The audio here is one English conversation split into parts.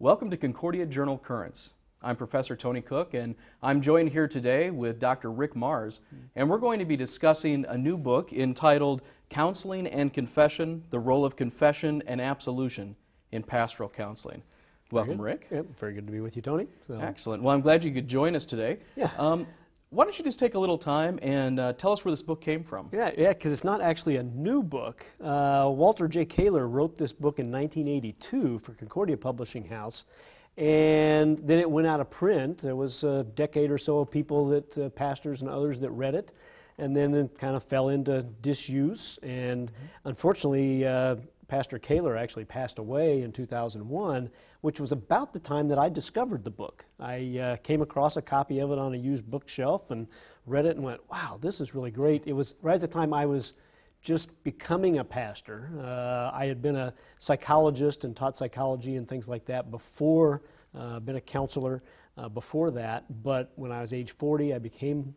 Welcome to Concordia Journal Currents. I'm Professor Tony Cook, and I'm joined here today with Dr. Rick Marrs, and we're going to be discussing a new book entitled Counseling and Confession, The Role of Confession and Absolution in Pastoral Counseling. Welcome, Rick. Yep, very good to be with you, Tony. Excellent. Well, I'm glad you could join us today. Yeah. Why don't you just take a little time and tell us where this book came from? Yeah, because it's not actually a new book. Walter J. Koehler wrote this book in 1982 for Concordia Publishing House, and then it went out of print. There was a decade or so of people that, pastors and others, that read it, and then it kind of fell into disuse, and unfortunately, Pastor Koehler actually passed away in 2001, which was about the time that I discovered the book. I came across a copy of it on a used bookshelf and read it and went, wow, this is really great. It was right at the time I was just becoming a pastor. I had been a psychologist and taught psychology and things like that before, been a counselor before that, but when I was age 40, I came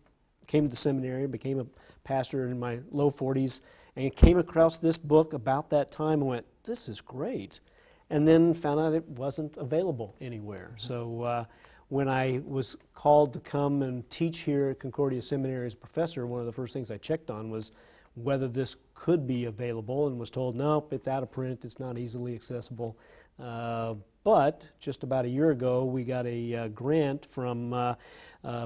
to the seminary, became a pastor in my low 40s, and came across this book about that time and went, this is great, and then found out it wasn't available anywhere. So when I was called to come and teach here at Concordia Seminary as professor, one of the first things I checked on was whether this could be available, and was told, nope, it's out of print, it's not easily accessible. But just about a year ago, we got a grant from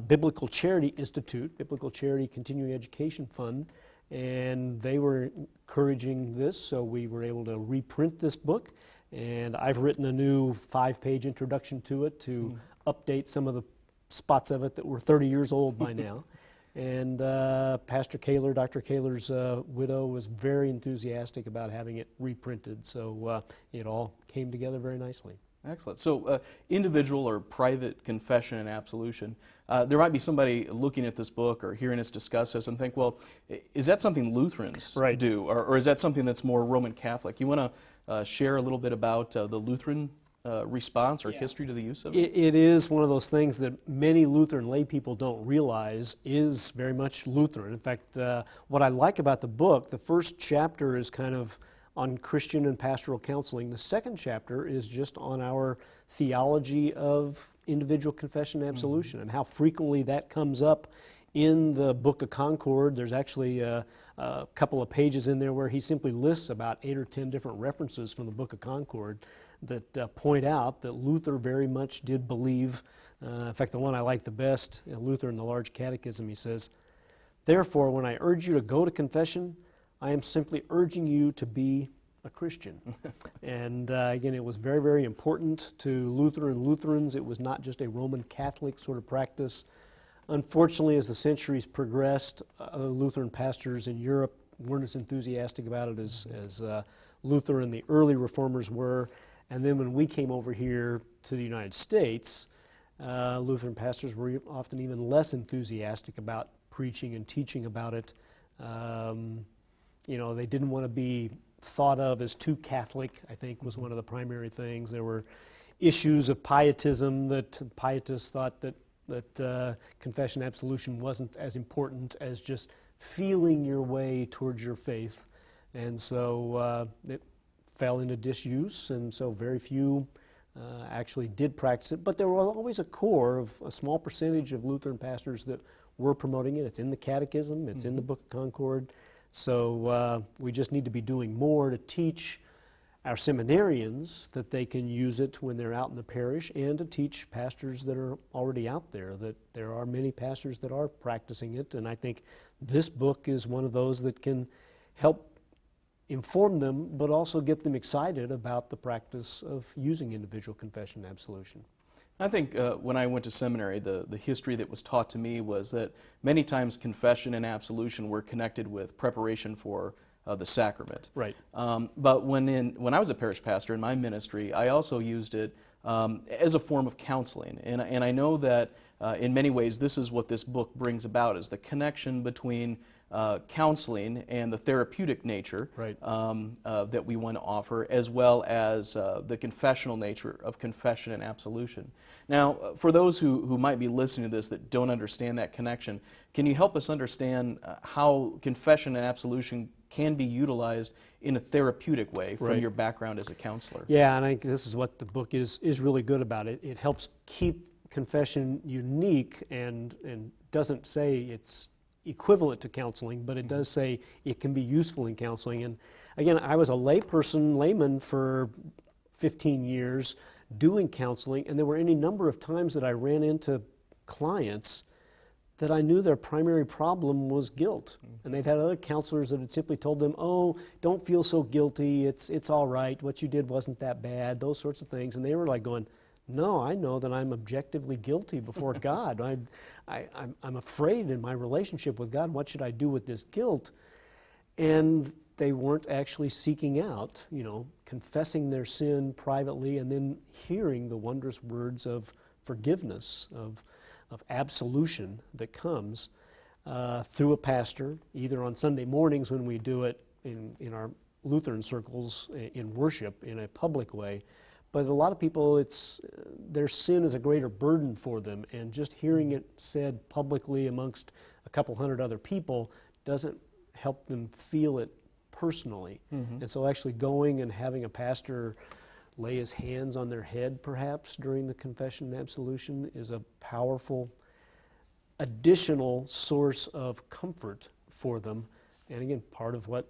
Biblical Charity Institute, Biblical Charity Continuing Education Fund, and they were encouraging this, so we were able to reprint this book, and I've written a new 5-page introduction to it to update some of the spots of it that were 30 years old by now. And Pastor Koehler, Dr. Koehler's widow, was very enthusiastic about having it reprinted, so it all came together very nicely. Excellent. So individual or private confession and absolution. There might be somebody looking at this book or hearing us discuss this and think, well, is that something Lutherans do? Or is that something that's more Roman Catholic? You want to share a little bit about the Lutheran response or history to the use of it? It is one of those things that many Lutheran lay people don't realize is very much Lutheran. In fact, what I like about the book, the first chapter is kind of on Christian and pastoral counseling. The second chapter is just on our theology of individual confession and absolution and how frequently that comes up in the Book of Concord. There's actually a couple of pages in there where he simply lists about 8 or 10 different references from the Book of Concord that point out that Luther very much did believe. In fact, the one I like the best, Luther in the Large Catechism, he says, "Therefore, when I urge you to go to confession, I am simply urging you to be a Christian." And again, it was very, very important to Lutherans. It was not just a Roman Catholic sort of practice. Unfortunately, as the centuries progressed, Lutheran pastors in Europe weren't as enthusiastic about it as Luther and the early reformers were. And then when we came over here to the United States, Lutheran pastors were often even less enthusiastic about preaching and teaching about it. You know, they didn't want to be thought of as too Catholic, I think, was one of the primary things. There were issues of pietism, that pietists thought that confession and absolution wasn't as important as just feeling your way towards your faith. And so it fell into disuse, and so very few actually did practice it. But there was always a core of a small percentage of Lutheran pastors that were promoting it. It's in the Catechism, it's in the Book of Concord. So we just need to be doing more to teach our seminarians that they can use it when they're out in the parish, and to teach pastors that are already out there that there are many pastors that are practicing it. And I think this book is one of those that can help inform them, but also get them excited about the practice of using individual confession and absolution. I think when I went to seminary, the history that was taught to me was that many times confession and absolution were connected with preparation for the sacrament. Right. But when I was a parish pastor in my ministry, I also used it as a form of counseling. And I know that in many ways, this is what this book brings about, is the connection between counseling and the therapeutic nature right. That we want to offer, as well as the confessional nature of confession and absolution. Now, for those who might be listening to this that don't understand that connection, can you help us understand how confession and absolution can be utilized in a therapeutic way from right. your background as a counselor? Yeah, and I think this is what the book is really good about. It helps keep confession unique and doesn't say it's equivalent to counseling, but it does say it can be useful in counseling. And again, I was a layman for 15 years doing counseling, and there were any number of times that I ran into clients that I knew their primary problem was guilt. And they'd had other counselors that had simply told them, oh, don't feel so guilty, it's all right, what you did wasn't that bad, those sorts of things. And they were like going, no, I know that I'm objectively guilty before God. I'm afraid in my relationship with God. What should I do with this guilt? And they weren't actually seeking out, you know, confessing their sin privately and then hearing the wondrous words of forgiveness, of absolution that comes through a pastor, either on Sunday mornings when we do it in our Lutheran circles in worship in a public way. But a lot of people, it's their sin is a greater burden for them, and just hearing it said publicly amongst a couple hundred other people doesn't help them feel it personally. Mm-hmm. And so actually going and having a pastor lay his hands on their head perhaps during the confession and absolution is a powerful additional source of comfort for them. And again, part of what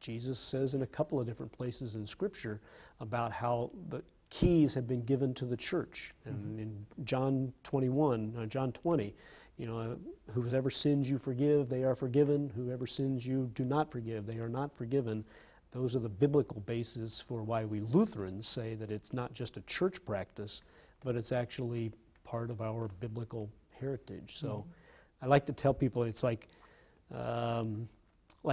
Jesus says in a couple of different places in Scripture about how the keys have been given to the church. And in John 20, you know, whoever sins you forgive, they are forgiven. Whoever sins you do not forgive, they are not forgiven. Those are the biblical basis for why we Lutherans say that it's not just a church practice, but it's actually part of our biblical heritage. So I like to tell people it's like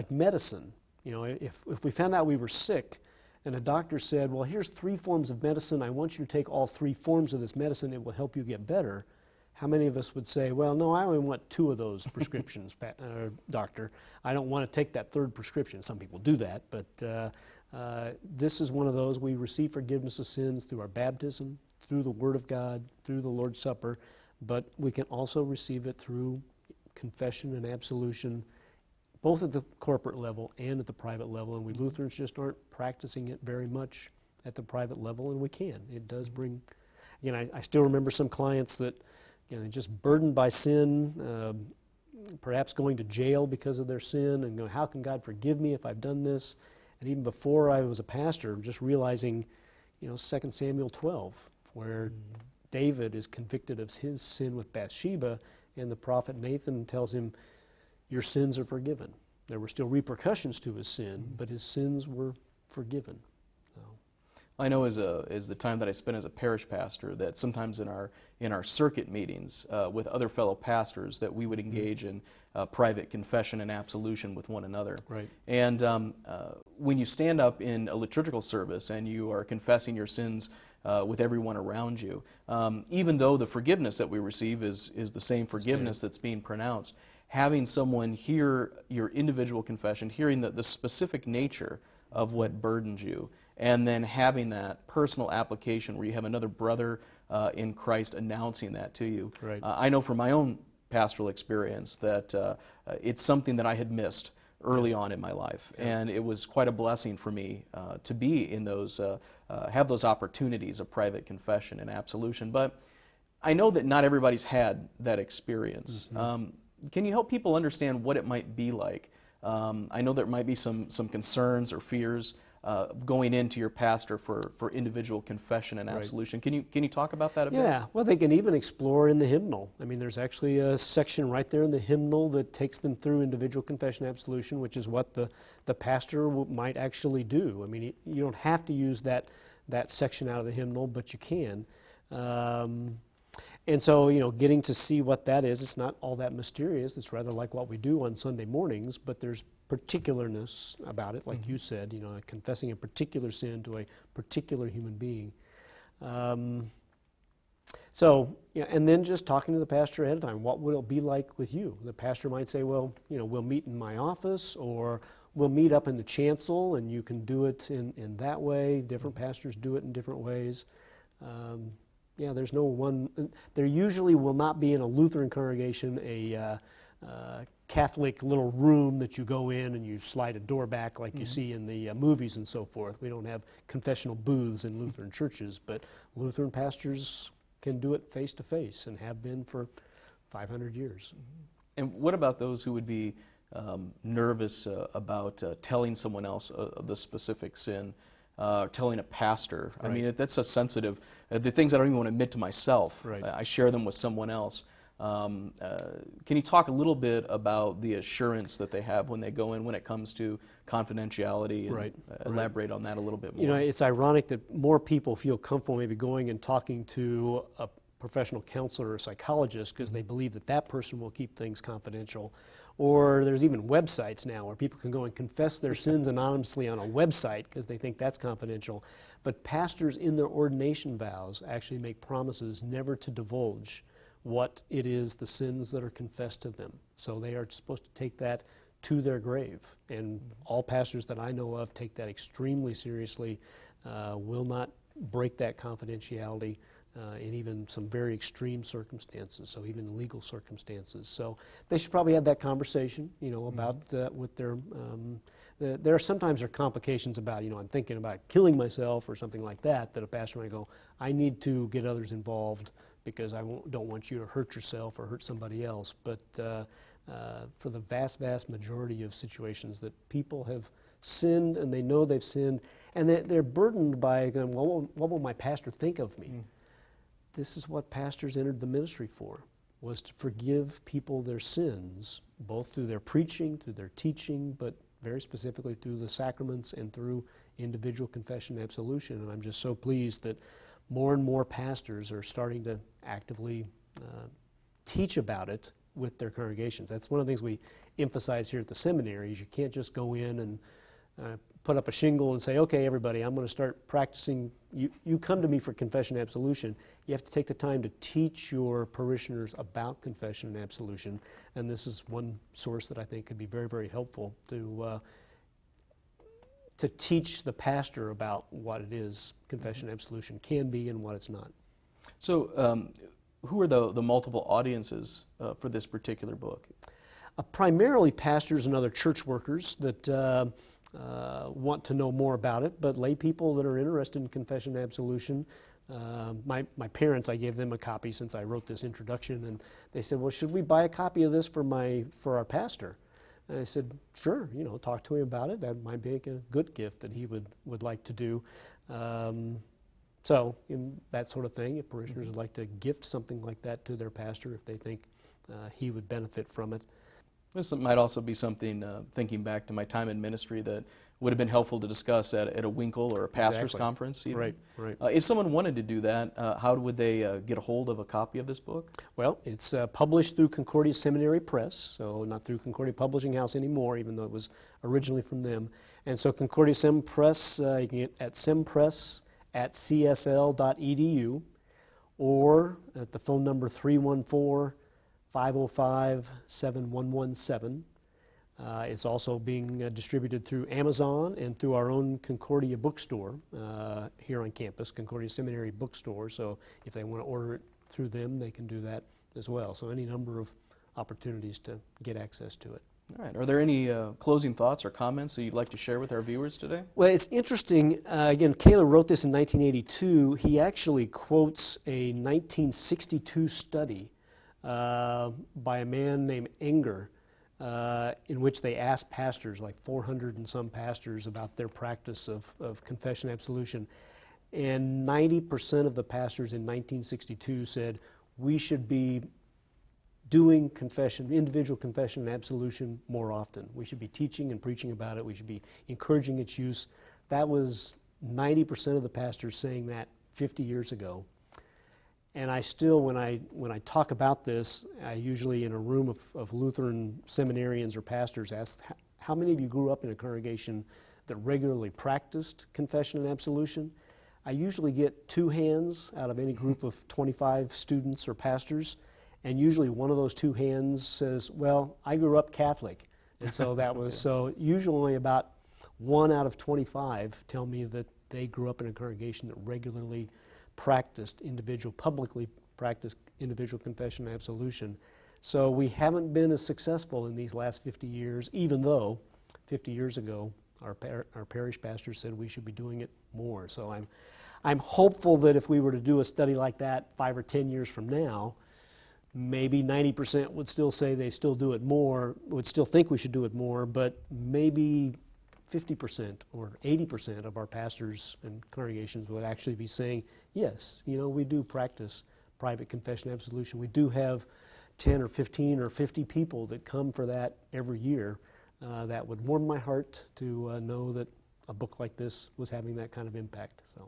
medicine. You know, if we found out we were sick and a doctor said, well, here's 3 forms of medicine, I want you to take all 3 forms of this medicine, it will help you get better, how many of us would say, well, no, I only want 2 of those prescriptions, doctor. I don't want to take that 3rd prescription. Some people do that, but this is one of those. We receive forgiveness of sins through our baptism, through the Word of God, through the Lord's Supper, but we can also receive it through confession and absolution, both at the corporate level and at the private level, and we Lutherans just aren't practicing it very much at the private level, and we can. It does bring, you know, I still remember some clients that, you know, they're just burdened by sin, perhaps going to jail because of their sin, and going, how can God forgive me if I've done this? And even before I was a pastor, just realizing, you know, 2 Samuel 12, where David is convicted of his sin with Bathsheba, and the prophet Nathan tells him, your sins are forgiven. There were still repercussions to his sin, but his sins were forgiven. So. I know as the time that I spent as a parish pastor that sometimes in our circuit meetings with other fellow pastors that we would engage in private confession and absolution with one another. Right. And when you stand up in a liturgical service and you are confessing your sins with everyone around you, even though the forgiveness that we receive is the same forgiveness that's being pronounced, having someone hear your individual confession, hearing the specific nature of what burdens you, and then having that personal application where you have another brother in Christ announcing that to you. Right. I know from my own pastoral experience that it's something that I had missed early on in my life, and it was quite a blessing for me to be in those, have those opportunities of private confession and absolution. But I know that not everybody's had that experience. Can you help people understand what it might be like? I know there might be some concerns or fears going into your pastor for individual confession and absolution. Right. Can you talk about that a bit? Yeah, well, they can even explore in the hymnal. I mean, there's actually a section right there in the hymnal that takes them through individual confession and absolution, which is what the pastor might actually do. I mean, you don't have to use that section out of the hymnal, but you can. And so, you know, getting to see what that is, it's not all that mysterious. It's rather like what we do on Sunday mornings, but there's particularness about it, like you said, you know, confessing a particular sin to a particular human being. So, you know, and then just talking to the pastor ahead of time, what will it be like with you? The pastor might say, well, you know, we'll meet in my office, or we'll meet up in the chancel, and you can do it in that way. Different pastors do it in different ways. Yeah, there's no one, there usually will not be in a Lutheran congregation a Catholic little room that you go in and you slide a door back like you see in the movies and so forth. We don't have confessional booths in Lutheran churches, but Lutheran pastors can do it face to face and have been for 500 years. And what about those who would be nervous about telling someone else the specific sin, telling a pastor? Right. I mean, that's a sensitive, the things I don't even want to admit to myself, right. I share them with someone else. Can you talk a little bit about the assurance that they have when they go in when it comes to confidentiality, and right, elaborate on that a little bit more? You know, it's ironic that more people feel comfortable maybe going and talking to a professional counselor or psychologist because they believe that that person will keep things confidential. Or there's even websites now where people can go and confess their sins anonymously on a website because they think that's confidential. But pastors in their ordination vows actually make promises never to divulge what it is, the sins that are confessed to them. So they are supposed to take that to their grave. And all pastors that I know of take that extremely seriously, will not break that confidentiality in even some very extreme circumstances, so even legal circumstances. So they should probably have that conversation, you know, about with their, there are sometimes complications about, you know, I'm thinking about killing myself or something like that, that a pastor might go, I need to get others involved because I don't want you to hurt yourself or hurt somebody else. But for the vast, vast majority of situations that people have sinned and they know they've sinned, and they're burdened by, well, what will my pastor think of me? This is what pastors entered the ministry for, was to forgive people their sins, both through their preaching, through their teaching, but very specifically through the sacraments and through individual confession and absolution. And I'm just so pleased that more and more pastors are starting to actively teach about it with their congregations. That's one of the things we emphasize here at the seminary, is you can't just go in and put up a shingle and say, okay, everybody, I'm going to start practicing. You come to me for confession and absolution. You have to take the time to teach your parishioners about confession and absolution. And this is one source that I think could be very, very helpful to teach the pastor about what it is confession and absolution can be and what it's not. So who are the multiple audiences for this particular book? Primarily pastors and other church workers that want to know more about it, but lay people that are interested in confession and absolution. My parents, I gave them a copy since I wrote this introduction, and they said, well, should we buy a copy of this for our pastor? And I said, sure, you know, talk to him about it. That might be a good gift that he would like to do. So in that sort of thing, if parishioners would like to gift something like that to their pastor if they think he would benefit from it. This might also be something, thinking back to my time in ministry, that would have been helpful to discuss at a Winkle or a pastor's conference. Even. Right. If someone wanted to do that, how would they get a hold of a copy of this book? Well, it's published through Concordia Seminary Press, so not through Concordia Publishing House anymore, even though it was originally from them. And so Concordia Sem Press, you can get at sempress@csl.edu, or at the phone number 314-505-7117. It's also being distributed through Amazon and through our own Concordia bookstore here on campus, Concordia Seminary bookstore. So if they want to order it through them, they can do that as well. So any number of opportunities to get access to it. All right. Are there any closing thoughts or comments that you'd like to share with our viewers today? Well, it's interesting. Again, Koehler wrote this in 1982. He actually quotes a 1962 study by a man named Enger, in which they asked pastors, like 400 and some pastors, about their practice of confession and absolution. And 90% of the pastors in 1962 said, we should be doing confession, individual confession and absolution more often. We should be teaching and preaching about it. We should be encouraging its use. That was 90% of the pastors saying that 50 years ago. And I still, when I talk about this, I usually in a room of Lutheran seminarians or pastors ask, how many of you grew up in a congregation that regularly practiced confession and absolution? I usually get two hands out of any group of 25 students or pastors, and usually one of those two hands says, well, I grew up Catholic. And so that was, so usually about 1 out of 25 tell me that they grew up in a congregation that regularly practiced individual, publicly practiced individual confession and absolution. So we haven't been as successful in these last 50 years, even though 50 years ago our parish pastor said we should be doing it more. So I'm hopeful that if we were to do a study like that 5 or 10 years from now, maybe 90% would still say they still do it more, would still think we should do it more, but maybe 50% or 80% of our pastors and congregations would actually be saying, yes, you know, we do practice private confession absolution. We do have 10 or 15 or 50 people that come for that every year. That would warm my heart to know that a book like this was having that kind of impact. So,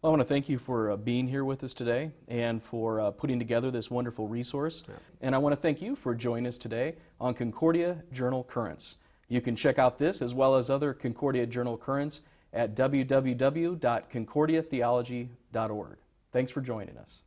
well, I want to thank you for being here with us today and for putting together this wonderful resource. Yeah. And I want to thank you for joining us today on Concordia Journal Currents. You can check out this as well as other Concordia Journal Currents at www.concordiatheology.org. Thanks for joining us.